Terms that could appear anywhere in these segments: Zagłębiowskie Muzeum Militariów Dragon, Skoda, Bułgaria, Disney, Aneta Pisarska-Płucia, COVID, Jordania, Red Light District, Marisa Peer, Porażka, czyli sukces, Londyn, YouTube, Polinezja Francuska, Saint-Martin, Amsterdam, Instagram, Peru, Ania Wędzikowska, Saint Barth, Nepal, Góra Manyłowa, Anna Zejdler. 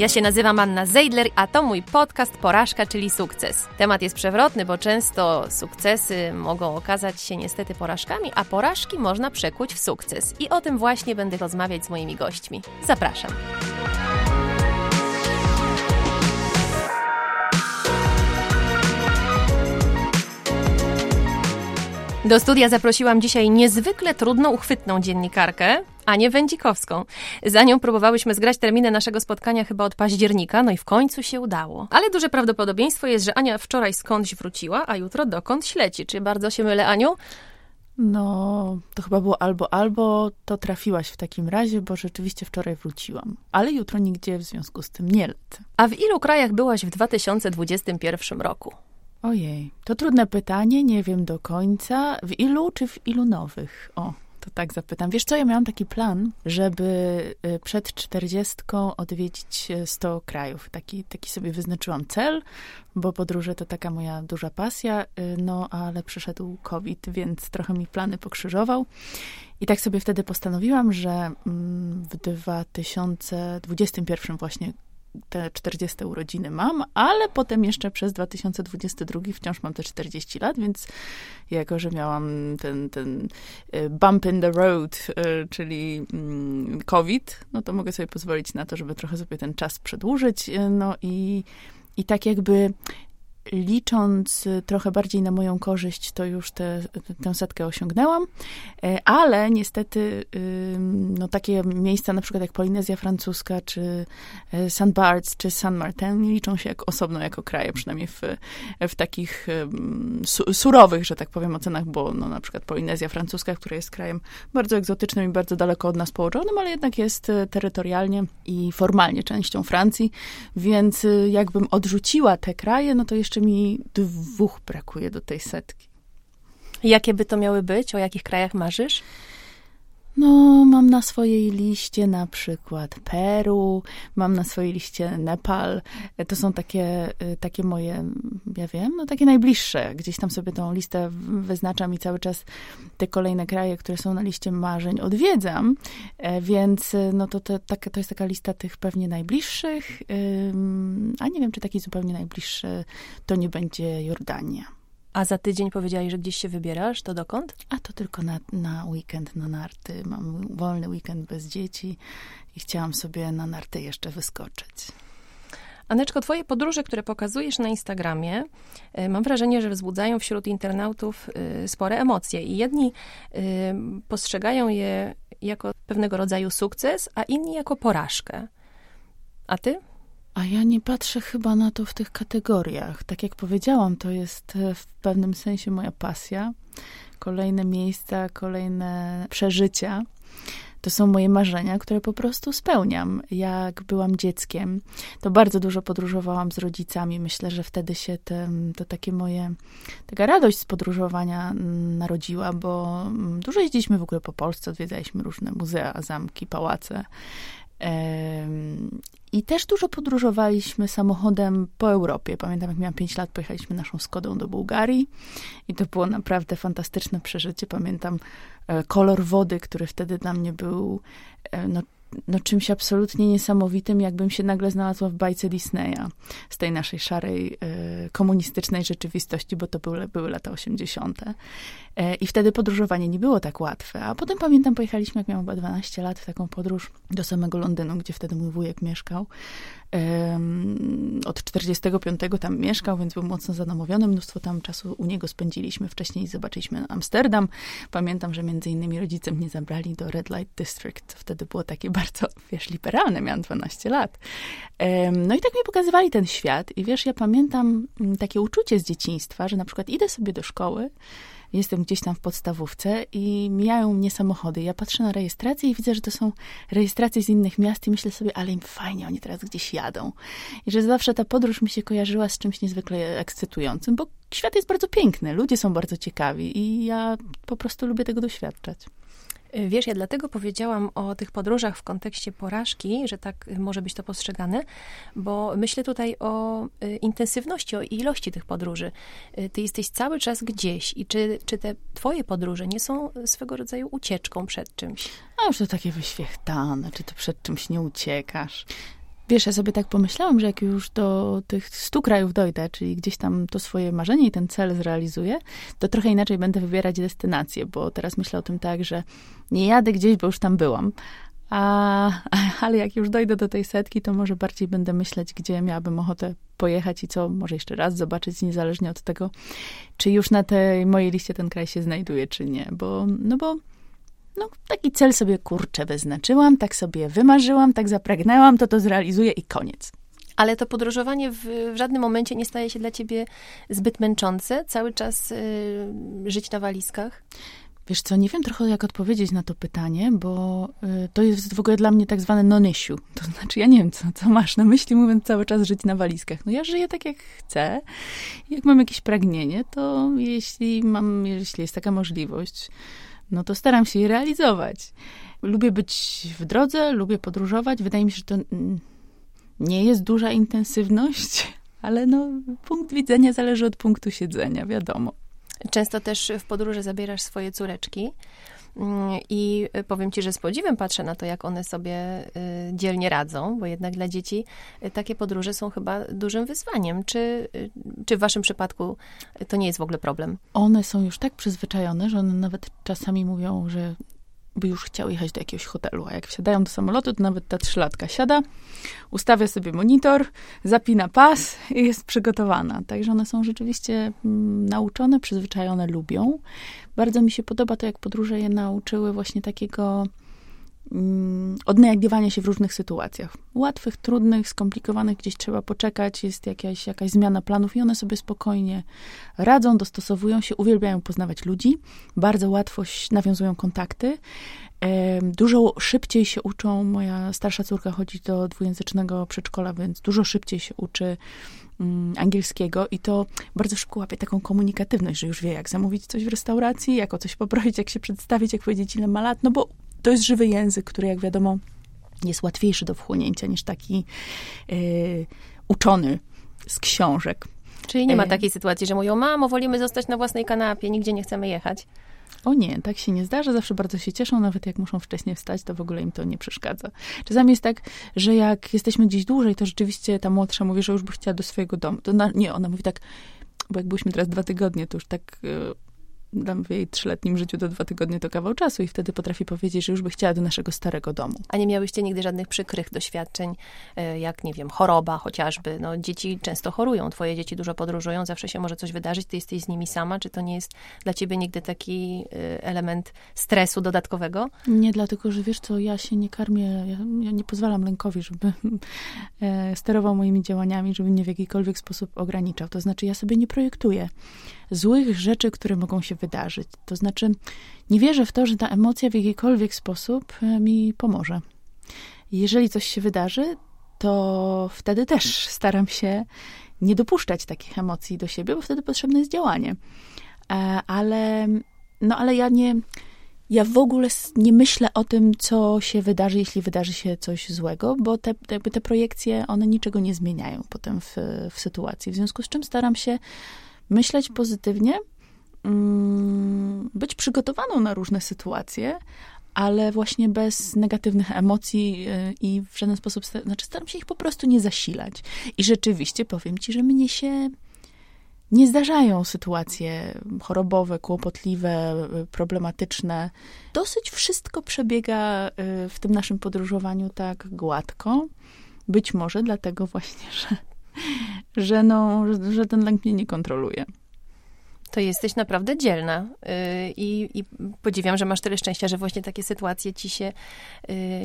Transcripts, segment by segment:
Ja się nazywam Anna Zejdler, a to mój podcast Porażka, czyli sukces. Temat jest przewrotny, bo często sukcesy mogą okazać się niestety porażkami, a porażki można przekuć w sukces. I o tym właśnie będę rozmawiać z moimi gośćmi. Zapraszam. Do studia zaprosiłam dzisiaj niezwykle trudną, uchwytną dziennikarkę, Anię Wędzikowską. Za nią próbowałyśmy zgrać terminy naszego spotkania chyba od października, no i w końcu się udało. Ale duże prawdopodobieństwo jest, że Ania wczoraj skądś wróciła, a jutro dokądś leci. Czy bardzo się mylę, Aniu? No, to chyba było albo, to trafiłaś w takim razie, bo rzeczywiście wczoraj wróciłam. Ale jutro nigdzie w związku z tym nie lecę. A w ilu krajach byłaś w 2021 roku? Ojej, to trudne pytanie, nie wiem do końca. W ilu czy w ilu nowych? O, to tak zapytam. Wiesz co, ja miałam taki plan, żeby przed 40 odwiedzić 100 krajów. Taki sobie wyznaczyłam cel, bo podróże to taka moja duża pasja, no ale przyszedł COVID, więc trochę mi plany pokrzyżował. I tak sobie wtedy postanowiłam, że w 2021 właśnie te 40 urodziny mam, ale potem jeszcze przez 2022 wciąż mam te 40 lat, więc jako, że miałam ten bump in the road, czyli COVID, no to mogę sobie pozwolić na to, żeby trochę sobie ten czas przedłużyć. No i tak jakby licząc trochę bardziej na moją korzyść, to już tę setkę osiągnęłam, ale niestety no, takie miejsca na przykład jak Polinezja Francuska, czy Saint Barth, czy Saint-Martin liczą się osobno jako kraje, przynajmniej w takich surowych, że tak powiem, ocenach, bo no, na przykład Polinezja Francuska, która jest krajem bardzo egzotycznym i bardzo daleko od nas położonym, ale jednak jest terytorialnie i formalnie częścią Francji, więc jakbym odrzuciła te kraje, no to jeszcze mi 2 brakuje do tej setki. Jakie by to miały być? O jakich krajach marzysz? No, mam na swojej liście na przykład Peru, mam na swojej liście Nepal. To są takie moje, ja wiem, no takie najbliższe. Gdzieś tam sobie tą listę wyznaczam i cały czas te kolejne kraje, które są na liście marzeń, odwiedzam. Więc no to jest taka lista tych pewnie najbliższych. A nie wiem, czy taki zupełnie najbliższy to nie będzie Jordania. A za tydzień powiedziałaś, że gdzieś się wybierasz, to dokąd? A to tylko na weekend, na narty. Mam wolny weekend bez dzieci i chciałam sobie na narty jeszcze wyskoczyć. Aneczko, twoje podróże, które pokazujesz na Instagramie, mam wrażenie, że wzbudzają wśród internautów spore emocje. I jedni postrzegają je jako pewnego rodzaju sukces, a inni jako porażkę. A ty? A ja nie patrzę chyba na to w tych kategoriach. Tak jak powiedziałam, to jest w pewnym sensie moja pasja. Kolejne miejsca, kolejne przeżycia. To są moje marzenia, które po prostu spełniam. Jak byłam dzieckiem, to bardzo dużo podróżowałam z rodzicami. Myślę, że wtedy się taka radość z podróżowania narodziła, bo dużo jeździliśmy w ogóle po Polsce, odwiedzaliśmy różne muzea, zamki, pałace. I też dużo podróżowaliśmy samochodem po Europie. Pamiętam, jak miałam 5 lat, pojechaliśmy naszą Skodą do Bułgarii i to było naprawdę fantastyczne przeżycie. Pamiętam kolor wody, który wtedy dla mnie był no czymś absolutnie niesamowitym, jakbym się nagle znalazła w bajce Disneya z tej naszej szarej, komunistycznej rzeczywistości, bo to były lata 80. I wtedy podróżowanie nie było tak łatwe. A potem pamiętam, pojechaliśmy, jak miałam chyba 12 lat, w taką podróż do samego Londynu, gdzie wtedy mój wujek mieszkał. Od 45 tam mieszkał, więc był mocno zadomowiony. Mnóstwo tam czasu u niego spędziliśmy. Wcześniej zobaczyliśmy Amsterdam. Pamiętam, że między innymi rodzice mnie zabrali do Red Light District. Wtedy było takie bardzo, wiesz, liberalne. Miałam 12 lat. No i tak mi pokazywali ten świat. I wiesz, ja pamiętam takie uczucie z dzieciństwa, że na przykład idę sobie do szkoły, jestem gdzieś tam w podstawówce i mijają mnie samochody. Ja patrzę na rejestrację i widzę, że to są rejestracje z innych miast i myślę sobie, ale im fajnie, oni teraz gdzieś jadą. I że zawsze ta podróż mi się kojarzyła z czymś niezwykle ekscytującym, bo świat jest bardzo piękny, ludzie są bardzo ciekawi i ja po prostu lubię tego doświadczać. Wiesz, ja dlatego powiedziałam o tych podróżach w kontekście porażki, że tak może być to postrzegane, bo myślę tutaj o intensywności, o ilości tych podróży. Ty jesteś cały czas gdzieś i czy te twoje podróże nie są swego rodzaju ucieczką przed czymś? A już to takie wyświechtane, czy to przed czymś nie uciekasz? Wiesz, ja sobie tak pomyślałam, że jak już do tych 100 krajów dojdę, czyli gdzieś tam to swoje marzenie i ten cel zrealizuję, to trochę inaczej będę wybierać destynację, bo teraz myślę o tym tak, że nie jadę gdzieś, bo już tam byłam. Ale jak już dojdę do tej 100, to może bardziej będę myśleć, gdzie miałabym ochotę pojechać i co może jeszcze raz zobaczyć, niezależnie od tego, czy już na tej mojej liście ten kraj się znajduje, czy nie. Bo taki cel sobie, wyznaczyłam, tak sobie wymarzyłam, tak zapragnęłam, to zrealizuję i koniec. Ale to podróżowanie w żadnym momencie nie staje się dla ciebie zbyt męczące? Cały czas żyć na walizkach? Wiesz co, nie wiem trochę jak odpowiedzieć na to pytanie, bo to jest w ogóle dla mnie tak zwane non-issue. To znaczy ja nie wiem, co masz na myśli, mówiąc cały czas żyć na walizkach. No ja żyję tak jak chcę. Jak mam jakieś pragnienie, to jeśli jest taka możliwość, no to staram się je realizować. Lubię być w drodze, lubię podróżować. Wydaje mi się, że to nie jest duża intensywność, ale punkt widzenia zależy od punktu siedzenia, wiadomo. Często też w podróży zabierasz swoje córeczki i powiem ci, że z podziwem patrzę na to, jak one sobie dzielnie radzą, bo jednak dla dzieci takie podróże są chyba dużym wyzwaniem. Czy w waszym przypadku to nie jest w ogóle problem? One są już tak przyzwyczajone, że one nawet czasami mówią, że by już chciały jechać do jakiegoś hotelu, a jak wsiadają do samolotu, to nawet ta 3-latka siada, ustawia sobie monitor, zapina pas i jest przygotowana. Także one są rzeczywiście nauczone, przyzwyczajone, lubią. Bardzo mi się podoba to, jak podróże je nauczyły właśnie takiego odnajdywania się w różnych sytuacjach. Łatwych, trudnych, skomplikowanych, gdzieś trzeba poczekać, jest jakaś zmiana planów i one sobie spokojnie radzą, dostosowują się, uwielbiają poznawać ludzi, bardzo łatwo nawiązują kontakty, dużo szybciej się uczą. Moja starsza córka chodzi do dwujęzycznego przedszkola, więc dużo szybciej się uczy angielskiego i to bardzo szybko łapie taką komunikatywność, że już wie, jak zamówić coś w restauracji, jak o coś poprosić, jak się przedstawić, jak powiedzieć, ile ma lat, no bo to jest żywy język, który, jak wiadomo, jest łatwiejszy do wchłonięcia niż taki uczony z książek. Czyli nie ma takiej sytuacji, że mówią, mamo, wolimy zostać na własnej kanapie, nigdzie nie chcemy jechać. O nie, tak się nie zdarza. Zawsze bardzo się cieszą, nawet jak muszą wcześniej wstać, to w ogóle im to nie przeszkadza. Czasami jest tak, że jak jesteśmy gdzieś dłużej, to rzeczywiście ta młodsza mówi, że już by chciała do swojego domu. Ona mówi tak, bo jak byliśmy teraz 2 tygodnie, to już tak... w jej 3-letnim życiu do 2 tygodnie to kawał czasu i wtedy potrafi powiedzieć, że już by chciała do naszego starego domu. A nie miałyście nigdy żadnych przykrych doświadczeń, jak, nie wiem, choroba chociażby? No, dzieci często chorują, twoje dzieci dużo podróżują, zawsze się może coś wydarzyć, ty jesteś z nimi sama. Czy to nie jest dla ciebie nigdy taki element stresu dodatkowego? Nie, dlatego, że wiesz co, ja się nie karmię, ja nie pozwalam lękowi, żeby sterował moimi działaniami, żeby mnie w jakikolwiek sposób ograniczał. To znaczy, ja sobie nie projektuję złych rzeczy, które mogą się wydarzyć. To znaczy, nie wierzę w to, że ta emocja w jakikolwiek sposób mi pomoże. Jeżeli coś się wydarzy, to wtedy też staram się nie dopuszczać takich emocji do siebie, bo wtedy potrzebne jest działanie. Ale ja w ogóle nie myślę o tym, co się wydarzy, jeśli wydarzy się coś złego, bo te projekcje, one niczego nie zmieniają potem w sytuacji. W związku z czym staram się myśleć pozytywnie, być przygotowaną na różne sytuacje, ale właśnie bez negatywnych emocji i w żaden sposób, staram się ich po prostu nie zasilać. I rzeczywiście powiem ci, że mnie się nie zdarzają sytuacje chorobowe, kłopotliwe, problematyczne. Dosyć wszystko przebiega w tym naszym podróżowaniu tak gładko. Być może dlatego właśnie, że ten lęk mnie nie kontroluje. To jesteś naprawdę dzielna i podziwiam, że masz tyle szczęścia, że właśnie takie sytuacje ci się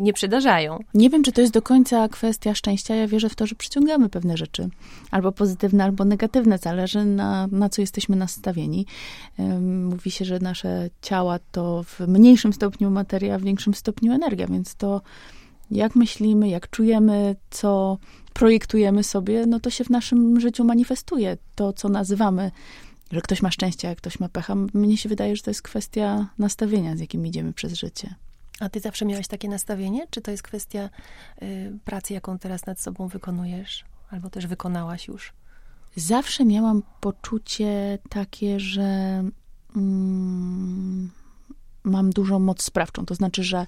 nie przydarzają. Nie wiem, czy to jest do końca kwestia szczęścia. Ja wierzę w to, że przyciągamy pewne rzeczy. Albo pozytywne, albo negatywne. Zależy na co jesteśmy nastawieni. Mówi się, że nasze ciała to w mniejszym stopniu materia, w większym stopniu energia. Więc to jak myślimy, jak czujemy, co projektujemy sobie, no to się w naszym życiu manifestuje. To, co nazywamy, że ktoś ma szczęście, a ktoś ma pecha. Mnie się wydaje, że to jest kwestia nastawienia, z jakim idziemy przez życie. A ty zawsze miałaś takie nastawienie? Czy to jest kwestia pracy, jaką teraz nad sobą wykonujesz? Albo też wykonałaś już? Zawsze miałam poczucie takie, że mam dużą moc sprawczą. To znaczy, że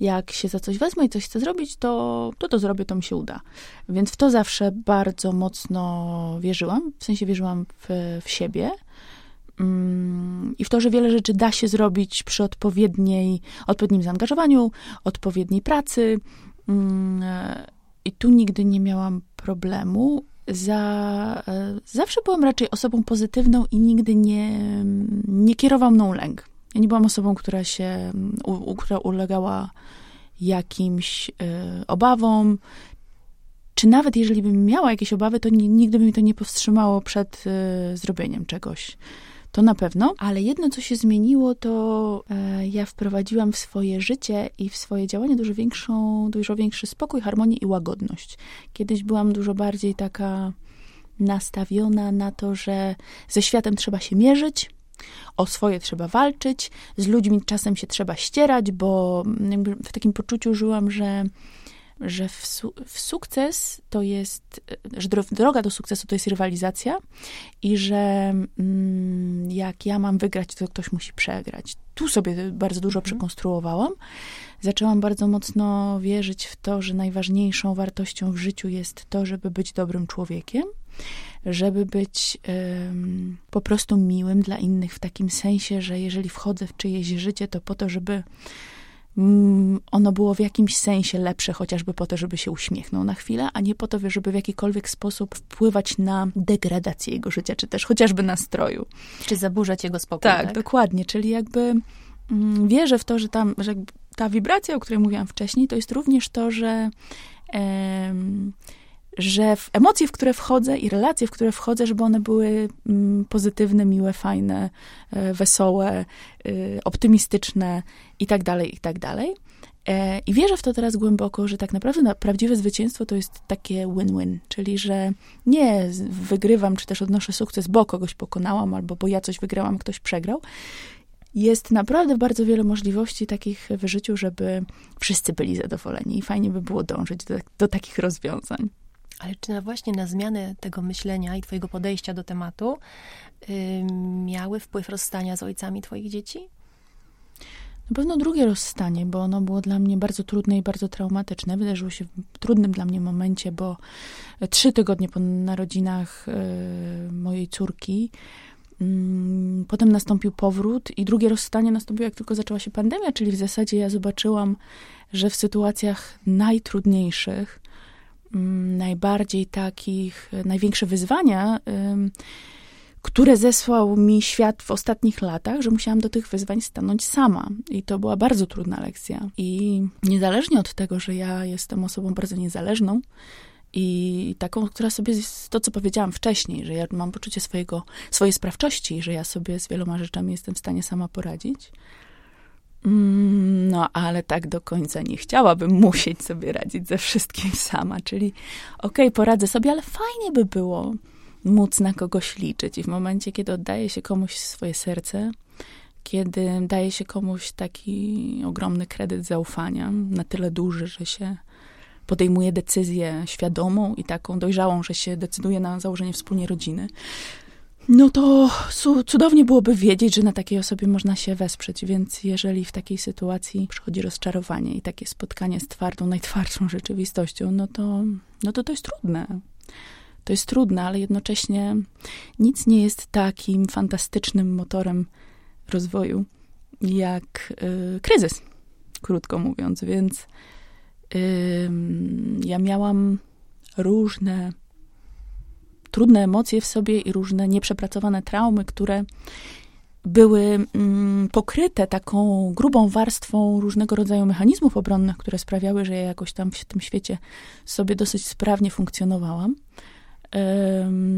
jak się za coś wezmę i coś chcę zrobić, to zrobię, to mi się uda. Więc w to zawsze bardzo mocno wierzyłam. W sensie wierzyłam w siebie. I w to, że wiele rzeczy da się zrobić przy odpowiednim zaangażowaniu, odpowiedniej pracy. I tu nigdy nie miałam problemu. Zawsze byłam raczej osobą pozytywną i nigdy nie kierował mną lęk. Ja nie byłam osobą, która która ulegała jakimś obawom. Czy nawet jeżeli bym miała jakieś obawy, to nigdy by mi to nie powstrzymało przed zrobieniem czegoś. To na pewno. Ale jedno, co się zmieniło, to ja wprowadziłam w swoje życie i w swoje działania dużo większy spokój, harmonię i łagodność. Kiedyś byłam dużo bardziej taka nastawiona na to, że ze światem trzeba się mierzyć, o swoje trzeba walczyć, z ludźmi czasem się trzeba ścierać, bo jakby w takim poczuciu żyłam, że w sukces to jest, że droga do sukcesu to jest rywalizacja i że jak ja mam wygrać, to ktoś musi przegrać. Tu sobie bardzo dużo przekonstruowałam. Zaczęłam bardzo mocno wierzyć w to, że najważniejszą wartością w życiu jest to, żeby być dobrym człowiekiem, żeby być po prostu miłym dla innych w takim sensie, że jeżeli wchodzę w czyjeś życie, to po to, żeby ono było w jakimś sensie lepsze, chociażby po to, żeby się uśmiechnął na chwilę, a nie po to, żeby w jakikolwiek sposób wpływać na degradację jego życia, czy też chociażby nastroju. Czy zaburzać jego spokój. Tak, dokładnie. Czyli jakby wierzę w to, że ta wibracja, o której mówiłam wcześniej, to jest również to, że w emocje, w które wchodzę i relacje, w które wchodzę, żeby one były pozytywne, miłe, fajne, wesołe, optymistyczne i tak dalej, i tak dalej. I wierzę w to teraz głęboko, że tak naprawdę prawdziwe zwycięstwo to jest takie win-win, czyli że nie wygrywam, czy też odnoszę sukces, bo kogoś pokonałam, albo bo ja coś wygrałam, ktoś przegrał. Jest naprawdę bardzo wiele możliwości takich w życiu, żeby wszyscy byli zadowoleni i fajnie by było dążyć do takich rozwiązań. Ale czy na zmianę tego myślenia i twojego podejścia do tematu miały wpływ rozstania z ojcami twoich dzieci? Na pewno drugie rozstanie, bo ono było dla mnie bardzo trudne i bardzo traumatyczne. Wydarzyło się w trudnym dla mnie momencie, bo 3 tygodnie po narodzinach mojej córki. Potem nastąpił powrót i drugie rozstanie nastąpiło, jak tylko zaczęła się pandemia, czyli w zasadzie ja zobaczyłam, że w sytuacjach najtrudniejszych, najbardziej takich, największe wyzwania, które zesłał mi świat w ostatnich latach, że musiałam do tych wyzwań stanąć sama. I to była bardzo trudna lekcja. I niezależnie od tego, że ja jestem osobą bardzo niezależną i taką, która sobie, to co powiedziałam wcześniej, że ja mam poczucie swojej sprawczości, że ja sobie z wieloma rzeczami jestem w stanie sama poradzić. No, ale tak do końca nie chciałabym musieć sobie radzić ze wszystkim sama, czyli okej, poradzę sobie, ale fajnie by było móc na kogoś liczyć i w momencie, kiedy oddaje się komuś swoje serce, kiedy daje się komuś taki ogromny kredyt zaufania, na tyle duży, że się podejmuje decyzję świadomą i taką dojrzałą, że się decyduje na założenie wspólnie rodziny, no to cudownie byłoby wiedzieć, że na takiej osobie można się wesprzeć, więc jeżeli w takiej sytuacji przychodzi rozczarowanie i takie spotkanie z najtwardszą rzeczywistością, no to jest trudne. To jest trudne, ale jednocześnie nic nie jest takim fantastycznym motorem rozwoju, jak kryzys, krótko mówiąc, więc ja miałam różne trudne emocje w sobie i różne nieprzepracowane traumy, które były pokryte taką grubą warstwą różnego rodzaju mechanizmów obronnych, które sprawiały, że ja jakoś tam w tym świecie sobie dosyć sprawnie funkcjonowałam.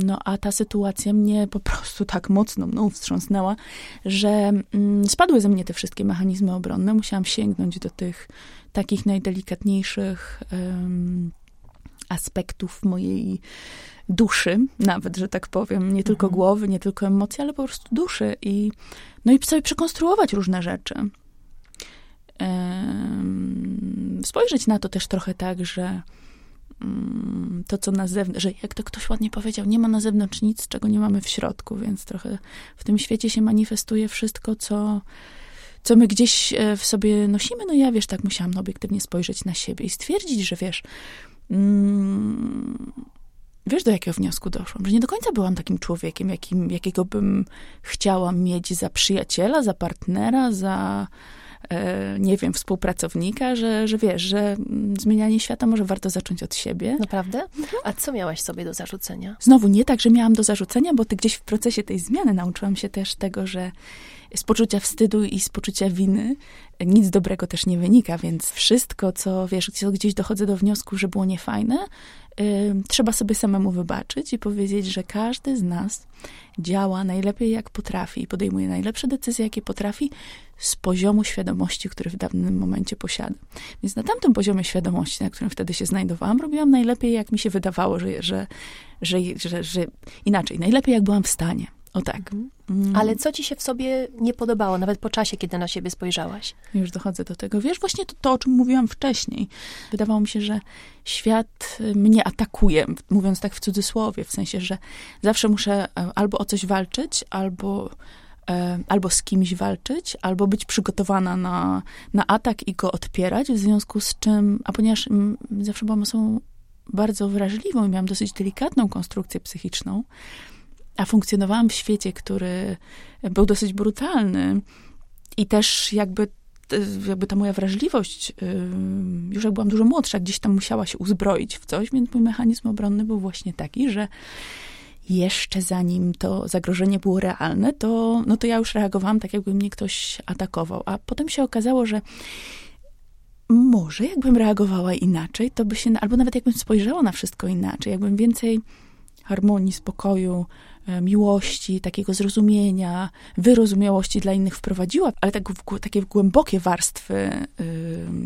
No a ta sytuacja mnie po prostu tak mocno wstrząsnęła, że spadły ze mnie te wszystkie mechanizmy obronne. Musiałam sięgnąć do tych takich najdelikatniejszych aspektów mojej duszy, nawet, że tak powiem, nie tylko głowy, nie tylko emocji, ale po prostu duszy i sobie przekonstruować różne rzeczy. Spojrzeć na to też trochę tak, że to, co na zewnątrz, że jak to ktoś ładnie powiedział, nie ma na zewnątrz nic, czego nie mamy w środku, więc trochę w tym świecie się manifestuje wszystko, co co my gdzieś w sobie nosimy. No ja, wiesz, tak musiałam obiektywnie spojrzeć na siebie i stwierdzić, że wiesz, do jakiego wniosku doszłam, że nie do końca byłam takim człowiekiem, jakiego bym chciała mieć za przyjaciela, za partnera, za, nie wiem, współpracownika, że wiesz, że zmienianie świata może warto zacząć od siebie. Naprawdę? Mhm. A co miałaś sobie do zarzucenia? Znowu nie tak, że miałam do zarzucenia, bo gdzieś w procesie tej zmiany nauczyłam się też tego, że z poczucia wstydu i z poczucia winy nic dobrego też nie wynika, więc wszystko, co wiesz, gdzieś dochodzę do wniosku, że było niefajne, trzeba sobie samemu wybaczyć i powiedzieć, że każdy z nas działa najlepiej jak potrafi i podejmuje najlepsze decyzje, jakie potrafi z poziomu świadomości, który w danym momencie posiada. Więc na tamtym poziomie świadomości, na którym wtedy się znajdowałam, robiłam najlepiej, jak mi się wydawało, że inaczej, najlepiej jak byłam w stanie. O tak. Mhm. Ale co ci się w sobie nie podobało, nawet po czasie, kiedy na siebie spojrzałaś? Już dochodzę do tego. Wiesz, właśnie to, o czym mówiłam wcześniej. Wydawało mi się, że świat mnie atakuje, mówiąc tak w cudzysłowie, w sensie, że zawsze muszę albo o coś walczyć, albo z kimś walczyć, albo być przygotowana na atak i go odpierać, w związku z czym, a ponieważ zawsze byłam osobą bardzo wrażliwą i miałam dosyć delikatną konstrukcję psychiczną, a funkcjonowałam w świecie, który był dosyć brutalny i też jakby ta moja wrażliwość, już jak byłam dużo młodsza, gdzieś tam musiała się uzbroić w coś, więc mój mechanizm obronny był właśnie taki, że jeszcze zanim to zagrożenie było realne, to ja już reagowałam tak, jakby mnie ktoś atakował. A potem się okazało, że może jakbym reagowała inaczej, to by się, albo nawet jakbym spojrzała na wszystko inaczej, jakbym więcej harmonii, spokoju, miłości, takiego zrozumienia, wyrozumiałości dla innych wprowadziła, ale tak takie głębokie warstwy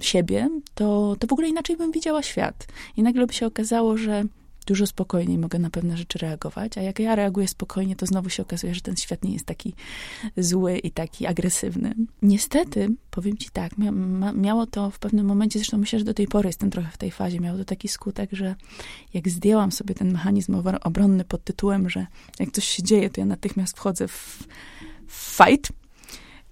siebie, to w ogóle inaczej bym widziała świat. I nagle by się okazało, że dużo spokojniej mogę na pewne rzeczy reagować, a jak ja reaguję spokojnie, to znowu się okazuje, że ten świat nie jest taki zły i taki agresywny. Niestety, powiem ci tak, miało to w pewnym momencie, zresztą myślę, że do tej pory jestem trochę w tej fazie, miało to taki skutek, że jak zdjęłam sobie ten mechanizm obronny pod tytułem, że jak coś się dzieje, to ja natychmiast wchodzę w fight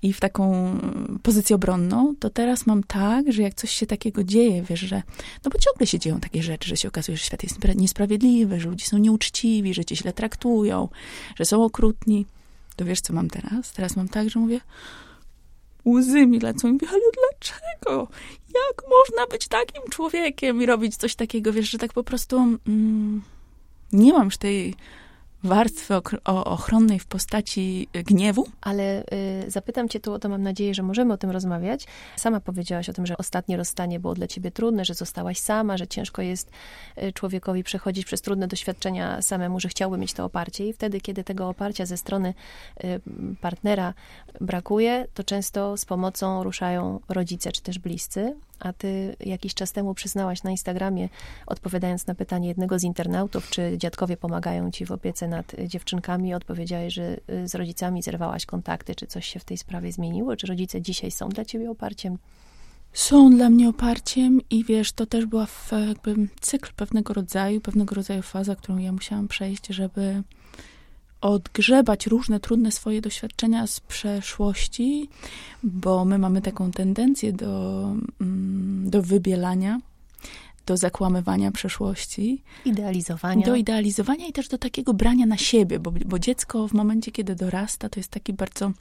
i w taką pozycję obronną, to teraz mam tak, że jak coś się takiego dzieje, wiesz, że no bo ciągle się dzieją takie rzeczy, że się okazuje, że świat jest niesprawiedliwy, że ludzie są nieuczciwi, że cię źle traktują, że są okrutni. To wiesz, co mam teraz? Teraz mam tak, że mówię, łzy mi lecą i mówię, ale dlaczego? Jak można być takim człowiekiem i robić coś takiego? Wiesz, że tak po prostu nie mam już tej warstwy ochronnej w postaci gniewu. Ale zapytam cię tu o to, mam nadzieję, że możemy o tym rozmawiać. Sama powiedziałaś o tym, że ostatnie rozstanie było dla ciebie trudne, że zostałaś sama, że ciężko jest człowiekowi przechodzić przez trudne doświadczenia samemu, że chciałby mieć to oparcie i wtedy, kiedy tego oparcia ze strony partnera brakuje, to często z pomocą ruszają rodzice czy też bliscy. A ty jakiś czas temu przyznałaś na Instagramie, odpowiadając na pytanie jednego z internautów, czy dziadkowie pomagają ci w opiece nad dziewczynkami, odpowiedziałaś, że z rodzicami zerwałaś kontakty. Czy coś się w tej sprawie zmieniło? Czy rodzice dzisiaj są dla ciebie oparciem? Są dla mnie oparciem i wiesz, to też była jakby cykl pewnego rodzaju faza, którą ja musiałam przejść, żeby odgrzebać różne trudne swoje doświadczenia z przeszłości, bo my mamy taką tendencję do wybielania, do zakłamywania przeszłości. Idealizowania. Do idealizowania i też do takiego brania na siebie, bo dziecko w momencie, kiedy dorasta, to jest taki bardzo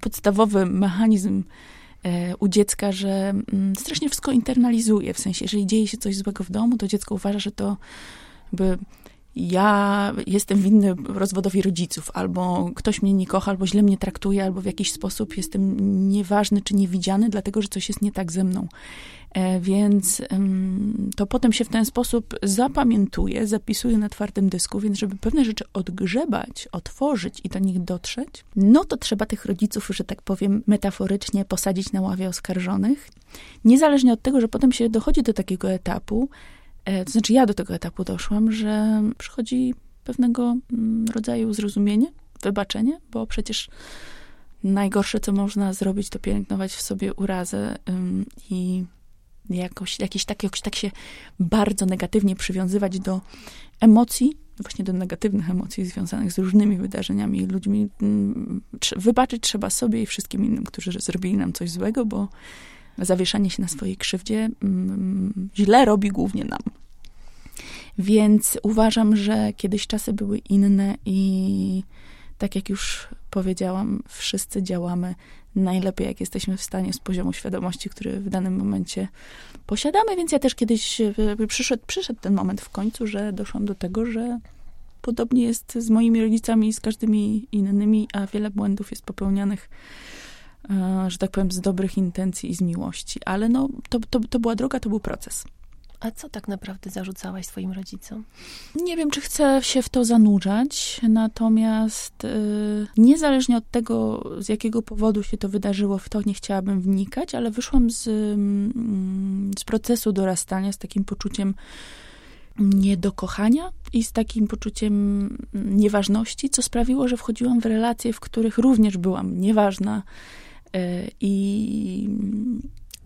podstawowy mechanizm u dziecka, że strasznie wszystko internalizuje. W sensie, jeżeli dzieje się coś złego w domu, to dziecko uważa, że to by ja jestem winny rozwodowi rodziców, albo ktoś mnie nie kocha, albo źle mnie traktuje, albo w jakiś sposób jestem nieważny czy niewidziany, dlatego że coś jest nie tak ze mną. Więc to potem się w ten sposób zapamiętuje, zapisuje na twardym dysku, więc żeby pewne rzeczy odgrzebać, otworzyć i do nich dotrzeć, no to trzeba tych rodziców, że tak powiem, metaforycznie posadzić na ławie oskarżonych. Niezależnie od tego, że potem się dochodzi do takiego etapu, to znaczy ja do tego etapu doszłam, że przychodzi pewnego rodzaju zrozumienie, wybaczenie, bo przecież najgorsze, co można zrobić, to pielęgnować w sobie urazę i jakoś tak się bardzo negatywnie przywiązywać do emocji, właśnie do negatywnych emocji związanych z różnymi wydarzeniami i ludźmi. Wybaczyć trzeba sobie i wszystkim innym, którzy zrobili nam coś złego, bo zawieszanie się na swojej krzywdzie źle robi głównie nam. Więc uważam, że kiedyś czasy były inne i tak jak już powiedziałam, wszyscy działamy najlepiej, jak jesteśmy w stanie z poziomu świadomości, który w danym momencie posiadamy. Więc ja też kiedyś przyszedł ten moment w końcu, że doszłam do tego, że podobnie jest z moimi rodzicami i z każdymi innymi, a wiele błędów jest popełnianych, że tak powiem, z dobrych intencji i z miłości. Ale no, to była droga, to był proces. A co tak naprawdę zarzucałaś swoim rodzicom? Nie wiem, czy chcę się w to zanurzać, natomiast niezależnie od tego, z jakiego powodu się to wydarzyło, w to nie chciałabym wnikać, ale wyszłam z procesu dorastania z takim poczuciem niedokochania i z takim poczuciem nieważności, co sprawiło, że wchodziłam w relacje, w których również byłam nieważna i...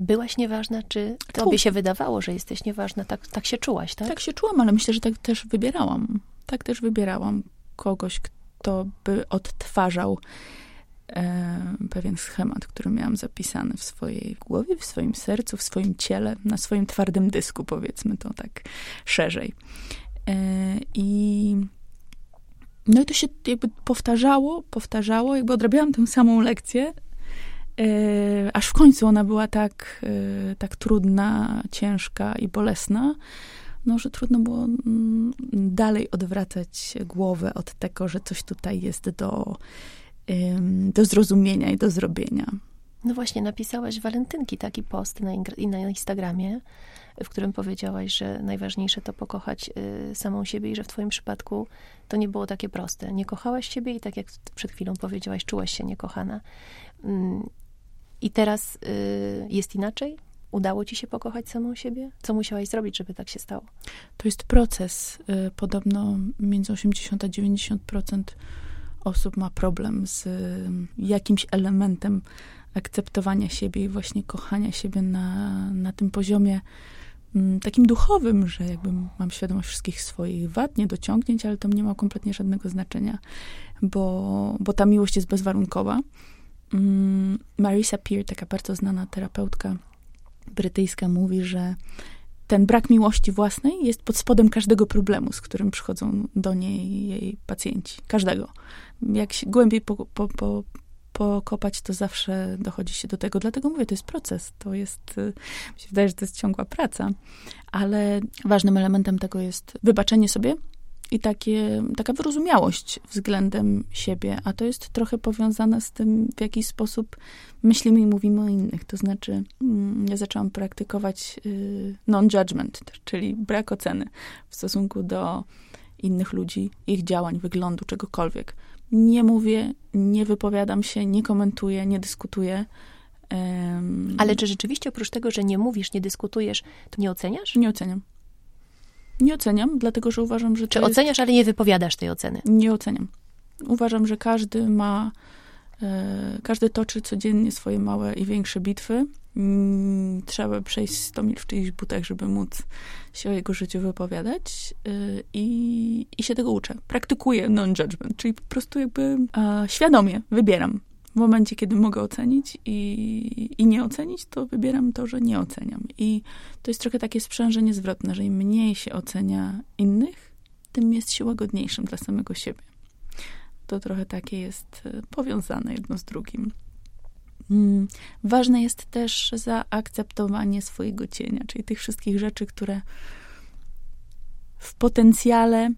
Byłaś nieważna, czy tobie się wydawało, że jesteś nieważna? Tak się czułaś, tak? Tak się czułam, ale myślę, że tak też wybierałam. Tak też wybierałam kogoś, kto by odtwarzał pewien schemat, który miałam zapisany w swojej głowie, w swoim sercu, w swoim ciele, na swoim twardym dysku, powiedzmy to tak szerzej. No i to się jakby powtarzało, jakby odrabiałam tę samą lekcję, aż w końcu ona była tak trudna, ciężka i bolesna, no, że trudno było dalej odwracać głowę od tego, że coś tutaj jest do zrozumienia i do zrobienia. No właśnie, napisałaś walentynki taki post na Instagramie, w którym powiedziałaś, że najważniejsze to pokochać samą siebie i że w twoim przypadku to nie było takie proste. Nie kochałaś siebie i tak jak przed chwilą powiedziałaś, czułaś się niekochana. I teraz jest inaczej? Udało ci się pokochać samą siebie? Co musiałaś zrobić, żeby tak się stało? To jest proces. Podobno między 80 a 90% osób ma problem z jakimś elementem akceptowania siebie i właśnie kochania siebie na tym poziomie takim duchowym, że jakby mam świadomość wszystkich swoich wad, niedociągnięć, ale to nie ma kompletnie żadnego znaczenia, bo ta miłość jest bezwarunkowa. Marisa Peer, taka bardzo znana terapeutka brytyjska, mówi, że ten brak miłości własnej jest pod spodem każdego problemu, z którym przychodzą do niej jej pacjenci. Każdego. Jak się głębiej pokopać, to zawsze dochodzi się do tego. Dlatego mówię, to jest proces. To jest, mi się wydaje, że to jest ciągła praca. Ale ważnym elementem tego jest wybaczenie sobie i taka wyrozumiałość względem siebie. A to jest trochę powiązane z tym, w jaki sposób myślimy i mówimy o innych. To znaczy, ja zaczęłam praktykować non-judgment, czyli brak oceny w stosunku do innych ludzi, ich działań, wyglądu, czegokolwiek. Nie mówię, nie wypowiadam się, nie komentuję, nie dyskutuję. Ale czy rzeczywiście oprócz tego, że nie mówisz, nie dyskutujesz, to nie oceniasz? Nie oceniam. Nie oceniam, dlatego że uważam, że... Czy oceniasz, ale nie wypowiadasz tej oceny? Nie oceniam. Uważam, że każdy ma... Każdy toczy codziennie swoje małe i większe bitwy. Trzeba przejść 100 mil w czyichś butach, żeby móc się o jego życiu wypowiadać. I się tego uczę. Praktykuję non-judgment, czyli po prostu jakby świadomie wybieram. W momencie, kiedy mogę ocenić i nie ocenić, to wybieram to, że nie oceniam. I to jest trochę takie sprzężenie zwrotne, że im mniej się ocenia innych, tym jest się łagodniejszym dla samego siebie. To trochę takie jest powiązane jedno z drugim. Ważne jest też zaakceptowanie swojego cienia, czyli tych wszystkich rzeczy, które w potencjale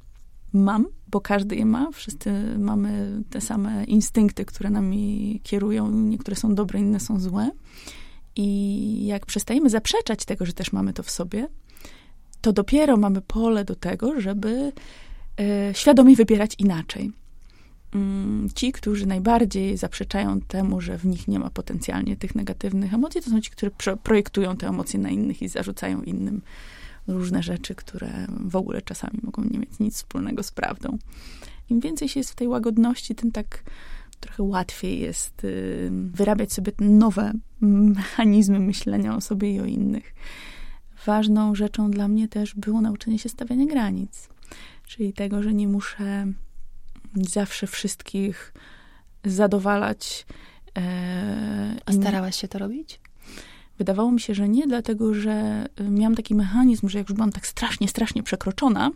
mam, bo każdy je ma. Wszyscy mamy te same instynkty, które nami kierują. Niektóre są dobre, inne są złe. I jak przestajemy zaprzeczać tego, że też mamy to w sobie, to dopiero mamy pole do tego, żeby świadomie wybierać inaczej. Ci, którzy najbardziej zaprzeczają temu, że w nich nie ma potencjalnie tych negatywnych emocji, to są ci, którzy projektują te emocje na innych i zarzucają innym różne rzeczy, które w ogóle czasami mogą nie mieć nic wspólnego z prawdą. Im więcej się jest w tej łagodności, tym tak trochę łatwiej jest wyrabiać sobie nowe mechanizmy myślenia o sobie i o innych. Ważną rzeczą dla mnie też było nauczenie się stawiania granic. czyli tego, że nie muszę zawsze wszystkich zadowalać. A starałaś się to robić? Wydawało mi się, że nie, dlatego że miałam taki mechanizm, że jak już byłam tak strasznie przekroczona,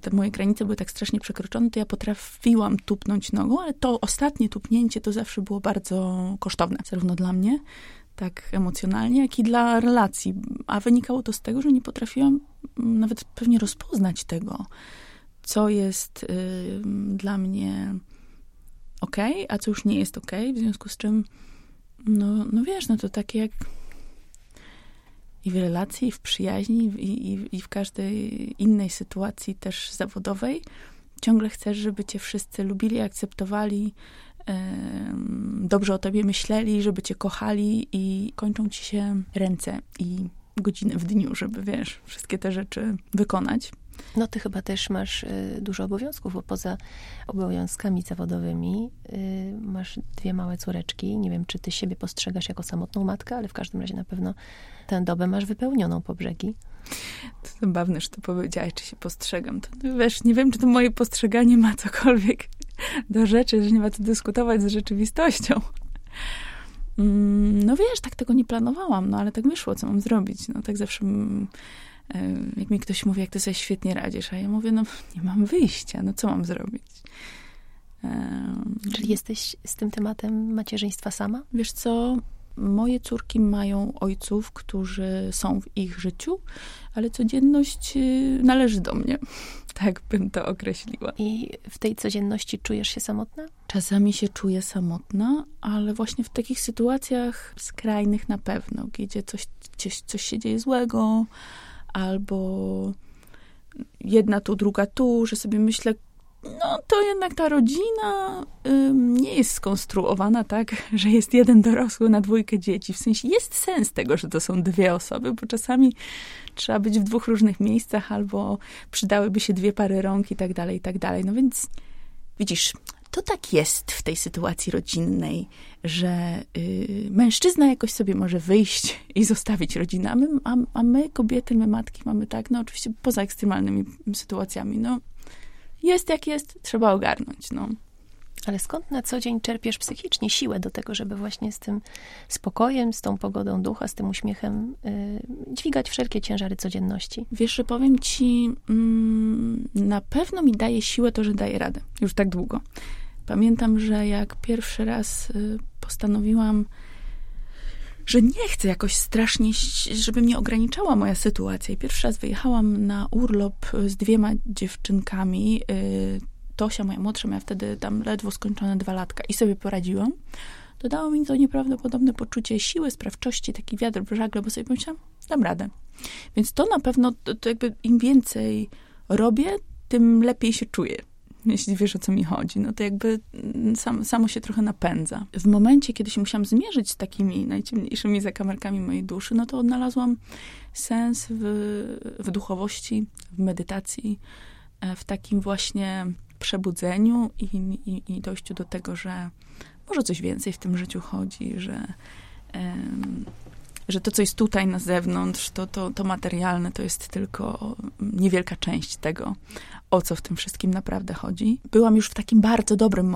te moje granice były tak strasznie przekroczone, to ja potrafiłam tupnąć nogą, ale to ostatnie tupnięcie to zawsze było bardzo kosztowne. Zarówno dla mnie, tak emocjonalnie, jak i dla relacji. A wynikało to z tego, że nie potrafiłam nawet pewnie rozpoznać tego, co jest dla mnie okej, a co już nie jest okej, w związku z czym no wiesz, no to takie jak i w relacji, i w przyjaźni, i w każdej innej sytuacji też zawodowej. Ciągle chcesz, żeby cię wszyscy lubili, akceptowali, dobrze o tobie myśleli, żeby cię kochali i kończą ci się ręce i godziny w dniu, żeby, wiesz, wszystkie te rzeczy wykonać. No ty chyba też masz dużo obowiązków, bo poza obowiązkami zawodowymi masz 2 małe córeczki. Nie wiem, czy ty siebie postrzegasz jako samotną matkę, ale w każdym razie na pewno tę dobę masz wypełnioną po brzegi. To zabawne, że to powiedziałaś, czy się postrzegam. To, wiesz, nie wiem, czy to moje postrzeganie ma cokolwiek do rzeczy, że nie ma co dyskutować z rzeczywistością. No wiesz, tak tego nie planowałam, no ale tak wyszło, co mam zrobić. No tak zawsze... Jak mi ktoś mówi, jak ty sobie świetnie radzisz, a ja mówię, no nie mam wyjścia, no co mam zrobić? Czyli jesteś z tym tematem macierzyństwa sama? Wiesz co, moje córki mają ojców, którzy są w ich życiu, ale codzienność należy do mnie. Tak bym to określiła. I w tej codzienności czujesz się samotna? Czasami się czuję samotna, ale właśnie w takich sytuacjach skrajnych na pewno, gdzie coś się dzieje złego, albo jedna tu, druga tu, że sobie myślę, no to jednak ta rodzina nie jest skonstruowana tak, że jest jeden dorosły na 2 dzieci. W sensie jest sens tego, że to są 2 osoby, bo czasami trzeba być w 2 różnych miejscach, albo przydałyby się 2 pary rąk i tak dalej, i tak dalej. No więc widzisz, to tak jest w tej sytuacji rodzinnej, że mężczyzna jakoś sobie może wyjść i zostawić rodzinę, a my kobiety, my matki mamy tak, no oczywiście poza ekstremalnymi sytuacjami, no jest jak jest, trzeba ogarnąć, no. Ale skąd na co dzień czerpiesz psychicznie siłę do tego, żeby właśnie z tym spokojem, z tą pogodą ducha, z tym uśmiechem dźwigać wszelkie ciężary codzienności? Wiesz, że powiem ci, na pewno mi daje siłę to, że daję radę. Już tak długo. Pamiętam, że jak pierwszy raz postanowiłam, że nie chcę jakoś strasznie, żeby mnie ograniczała moja sytuacja. I pierwszy raz wyjechałam na urlop z 2 dziewczynkami. Tosia, moja młodsza, miała wtedy tam ledwo skończone 2 latka i sobie poradziłam. Dodało mi to nieprawdopodobne poczucie siły, sprawczości, taki wiatr w żagle, bo sobie pomyślałam, dam radę. Więc to na pewno, to jakby im więcej robię, tym lepiej się czuję. Jeśli wiesz, o co mi chodzi, no to jakby samo się trochę napędza. W momencie, kiedy się musiałam zmierzyć z takimi najciemniejszymi zakamarkami mojej duszy, no to odnalazłam sens w duchowości, w medytacji, w takim właśnie przebudzeniu i dojściu do tego, że może coś więcej w tym życiu chodzi, że to, co jest tutaj na zewnątrz, to materialne, to jest tylko niewielka część tego, o co w tym wszystkim naprawdę chodzi. Byłam już w takim bardzo dobrym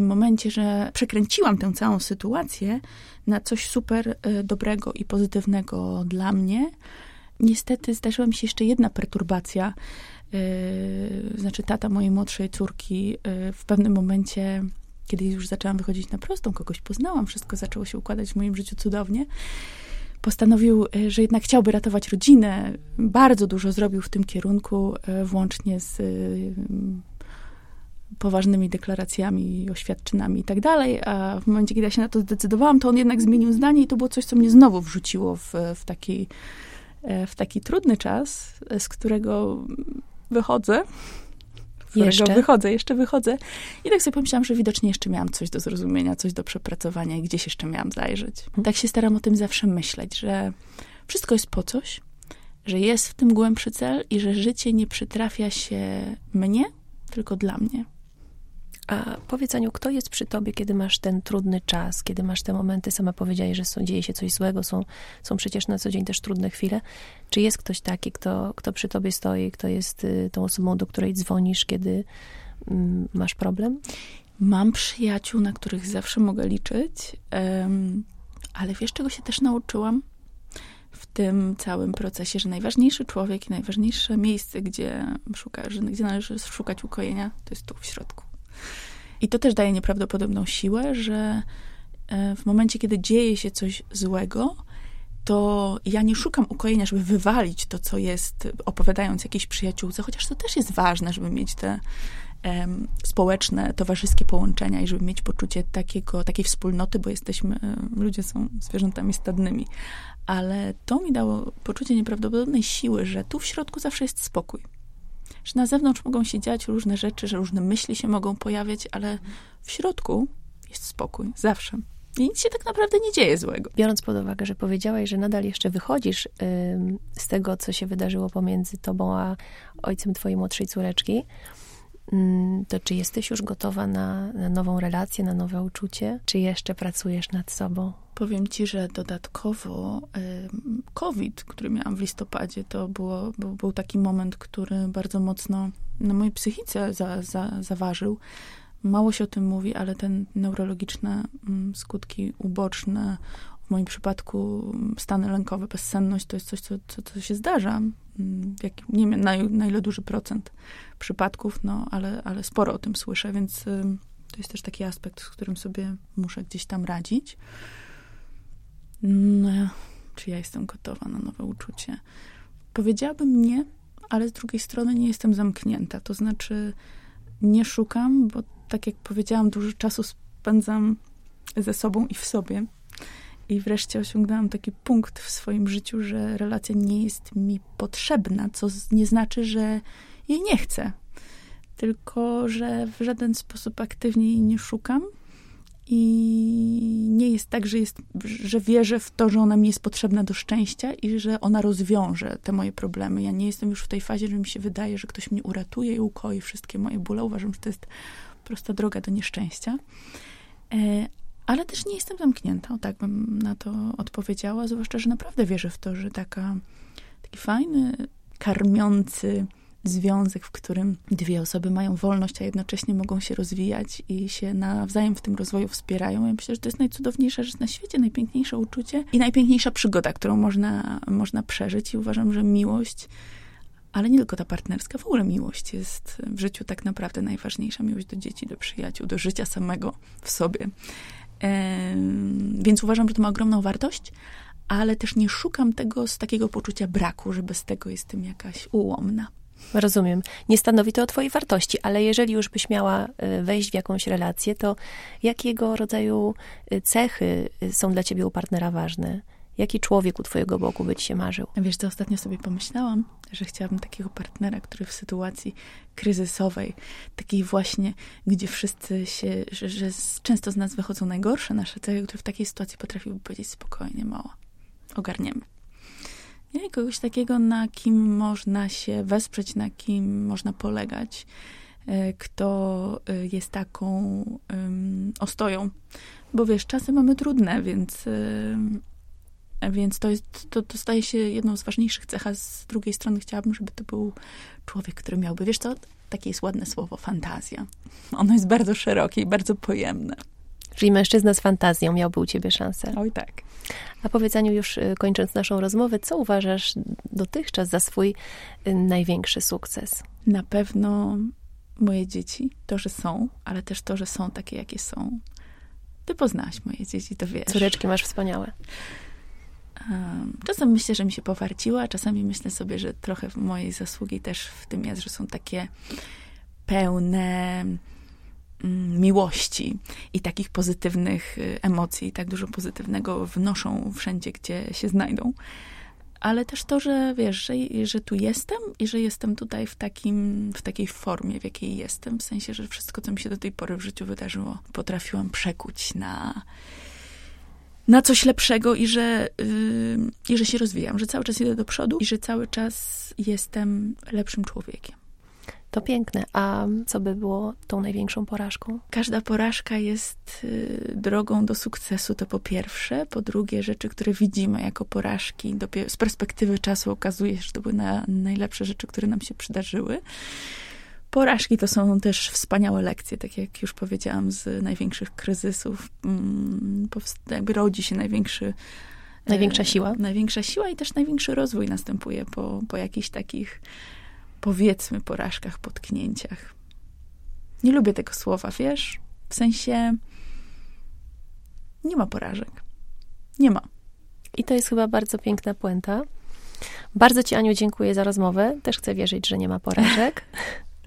momencie, że przekręciłam tę całą sytuację na coś super dobrego i pozytywnego dla mnie. Niestety zdarzyła mi się jeszcze jedna perturbacja. Znaczy tata mojej młodszej córki w pewnym momencie, kiedy już zaczęłam wychodzić na prostą, kogoś poznałam, wszystko zaczęło się układać w moim życiu cudownie, postanowił, że jednak chciałby ratować rodzinę. Bardzo dużo zrobił w tym kierunku, włącznie z poważnymi deklaracjami, oświadczynami i tak dalej, a w momencie, kiedy ja się na to zdecydowałam, to on jednak zmienił zdanie i to było coś, co mnie znowu wrzuciło w taki trudny czas, z którego wychodzę. I tak sobie pomyślałam, że widocznie jeszcze miałam coś do zrozumienia, coś do przepracowania i gdzieś jeszcze miałam zajrzeć. Tak się staram o tym zawsze myśleć, że wszystko jest po coś, że jest w tym głębszy cel i że życie nie przytrafia się mnie, tylko dla mnie. A powiedz, Aniu, kto jest przy tobie, kiedy masz ten trudny czas, kiedy masz te momenty, sama powiedziałaś, że dzieje się coś złego, są przecież na co dzień też trudne chwile. Czy jest ktoś taki, kto przy tobie stoi, kto jest tą osobą, do której dzwonisz, kiedy masz problem? Mam przyjaciół, na których zawsze mogę liczyć, ale wiesz, czego się też nauczyłam w tym całym procesie, że najważniejszy człowiek i najważniejsze miejsce, gdzie należy szukać ukojenia, to jest tu w środku. I to też daje nieprawdopodobną siłę, że w momencie, kiedy dzieje się coś złego, to ja nie szukam ukojenia, żeby wywalić to, co jest, opowiadając jakiejś przyjaciółce, chociaż to też jest ważne, żeby mieć te społeczne, towarzyskie połączenia i żeby mieć poczucie takiej wspólnoty, bo ludzie są zwierzętami stadnymi. Ale to mi dało poczucie nieprawdopodobnej siły, że tu w środku zawsze jest spokój. Że na zewnątrz mogą się dziać różne rzeczy, że różne myśli się mogą pojawiać, ale w środku jest spokój, zawsze. I nic się tak naprawdę nie dzieje złego. Biorąc pod uwagę, że powiedziałaś, że nadal jeszcze wychodzisz z tego, co się wydarzyło pomiędzy tobą a ojcem twojej młodszej córeczki, to czy jesteś już gotowa na nową relację, na nowe uczucie? Czy jeszcze pracujesz nad sobą? Powiem ci, że dodatkowo COVID, który miałam w listopadzie, to był taki moment, który bardzo mocno na mojej psychice zaważył. Mało się o tym mówi, ale te neurologiczne skutki uboczne, w moim przypadku stany lękowe, bezsenność, to jest coś, co się zdarza. Nie wiem, na ile duży procent przypadków, ale sporo o tym słyszę, więc to jest też taki aspekt, z którym sobie muszę gdzieś tam radzić. Czy ja jestem gotowa na nowe uczucie? Powiedziałabym nie, ale z drugiej strony nie jestem zamknięta. To znaczy nie szukam, bo tak jak powiedziałam, dużo czasu spędzam ze sobą i w sobie. I wreszcie osiągnęłam taki punkt w swoim życiu, że relacja nie jest mi potrzebna, co nie znaczy, że jej nie chcę. Tylko, że w żaden sposób aktywnie jej nie szukam. I nie jest tak, że wierzę w to, że ona mi jest potrzebna do szczęścia i że ona rozwiąże te moje problemy. Ja nie jestem już w tej fazie, że mi się wydaje, że ktoś mnie uratuje i ukoi wszystkie moje bóle. Uważam, że to jest prosta droga do nieszczęścia. Ale też nie jestem zamknięta, o tak bym na to odpowiedziała, zwłaszcza, że naprawdę wierzę w to, że taki fajny, karmiący związek, w którym dwie osoby mają wolność, a jednocześnie mogą się rozwijać i się nawzajem w tym rozwoju wspierają. Ja myślę, że to jest najcudowniejsza rzecz na świecie, najpiękniejsze uczucie i najpiękniejsza przygoda, którą można przeżyć i uważam, że miłość, ale nie tylko ta partnerska, w ogóle miłość jest w życiu tak naprawdę najważniejsza. Miłość do dzieci, do przyjaciół, do życia samego w sobie. Więc uważam, że to ma ogromną wartość, ale też nie szukam tego z takiego poczucia braku, że bez tego jestem jakaś ułomna. Rozumiem. Nie stanowi to o twojej wartości, ale jeżeli już byś miała wejść w jakąś relację, to jakiego rodzaju cechy są dla ciebie u partnera ważne? Jaki człowiek u twojego boku by ci się marzył? Wiesz co, ostatnio sobie pomyślałam, że chciałabym takiego partnera, który w sytuacji kryzysowej, takiej właśnie, gdzie wszyscy się, że często z nas wychodzą najgorsze nasze cechy, który w takiej sytuacji potrafiłby powiedzieć spokojnie, mała, ogarniemy. Nie? Kogoś takiego, na kim można się wesprzeć, na kim można polegać, kto jest taką ostoją. Bo wiesz, czasy mamy trudne, więc to staje się jedną z ważniejszych cech, a z drugiej strony chciałabym, żeby to był człowiek, który miałby, wiesz co, takie jest ładne słowo, fantazja. Ono jest bardzo szerokie i bardzo pojemne. Czyli mężczyzna z fantazją miałby u ciebie szansę. Oj tak. A powiedz, Aniu, już kończąc naszą rozmowę, co uważasz dotychczas za swój największy sukces? Na pewno moje dzieci, to, że są, ale też to, że są takie, jakie są. Ty poznałaś moje dzieci, to wiesz. Córeczki masz wspaniałe. Czasem myślę, że mi się powarciła, czasami myślę sobie, że trochę mojej zasługi też w tym jest, że są takie pełne miłości i takich pozytywnych emocji, tak dużo pozytywnego wnoszą wszędzie, gdzie się znajdą. Ale też to, że wiesz, że tu jestem i że jestem tutaj w takiej formie, w jakiej jestem, w sensie, że wszystko, co mi się do tej pory w życiu wydarzyło, potrafiłam przekuć na coś lepszego i że się rozwijam, że cały czas idę do przodu i że cały czas jestem lepszym człowiekiem. To piękne. A co by było tą największą porażką? Każda porażka jest drogą do sukcesu, to po pierwsze. Po drugie, rzeczy, które widzimy jako porażki, z perspektywy czasu okazuje się, że to były najlepsze rzeczy, które nam się przydarzyły. Porażki to są też wspaniałe lekcje, tak jak już powiedziałam, z największych kryzysów rodzi się największa siła. Największa siła i też największy rozwój następuje po jakichś takich, powiedzmy, porażkach, potknięciach. Nie lubię tego słowa, wiesz? W sensie nie ma porażek. Nie ma. I to jest chyba bardzo piękna puenta. Bardzo ci, Aniu, dziękuję za rozmowę. Też chcę wierzyć, że nie ma porażek.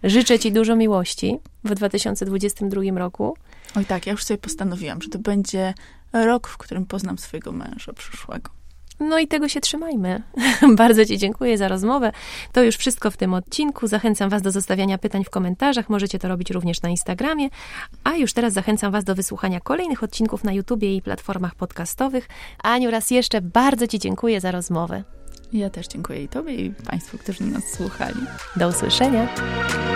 Życzę ci dużo miłości w 2022 roku. Oj tak, ja już sobie postanowiłam, że to będzie rok, w którym poznam swojego męża przyszłego. No i tego się trzymajmy. Bardzo ci dziękuję za rozmowę. To już wszystko w tym odcinku. Zachęcam was do zostawiania pytań w komentarzach. Możecie to robić również na Instagramie. A już teraz zachęcam was do wysłuchania kolejnych odcinków na YouTubie i platformach podcastowych. Aniu, raz jeszcze bardzo ci dziękuję za rozmowę. Ja też dziękuję i tobie, i państwu, którzy nas słuchali. Do usłyszenia.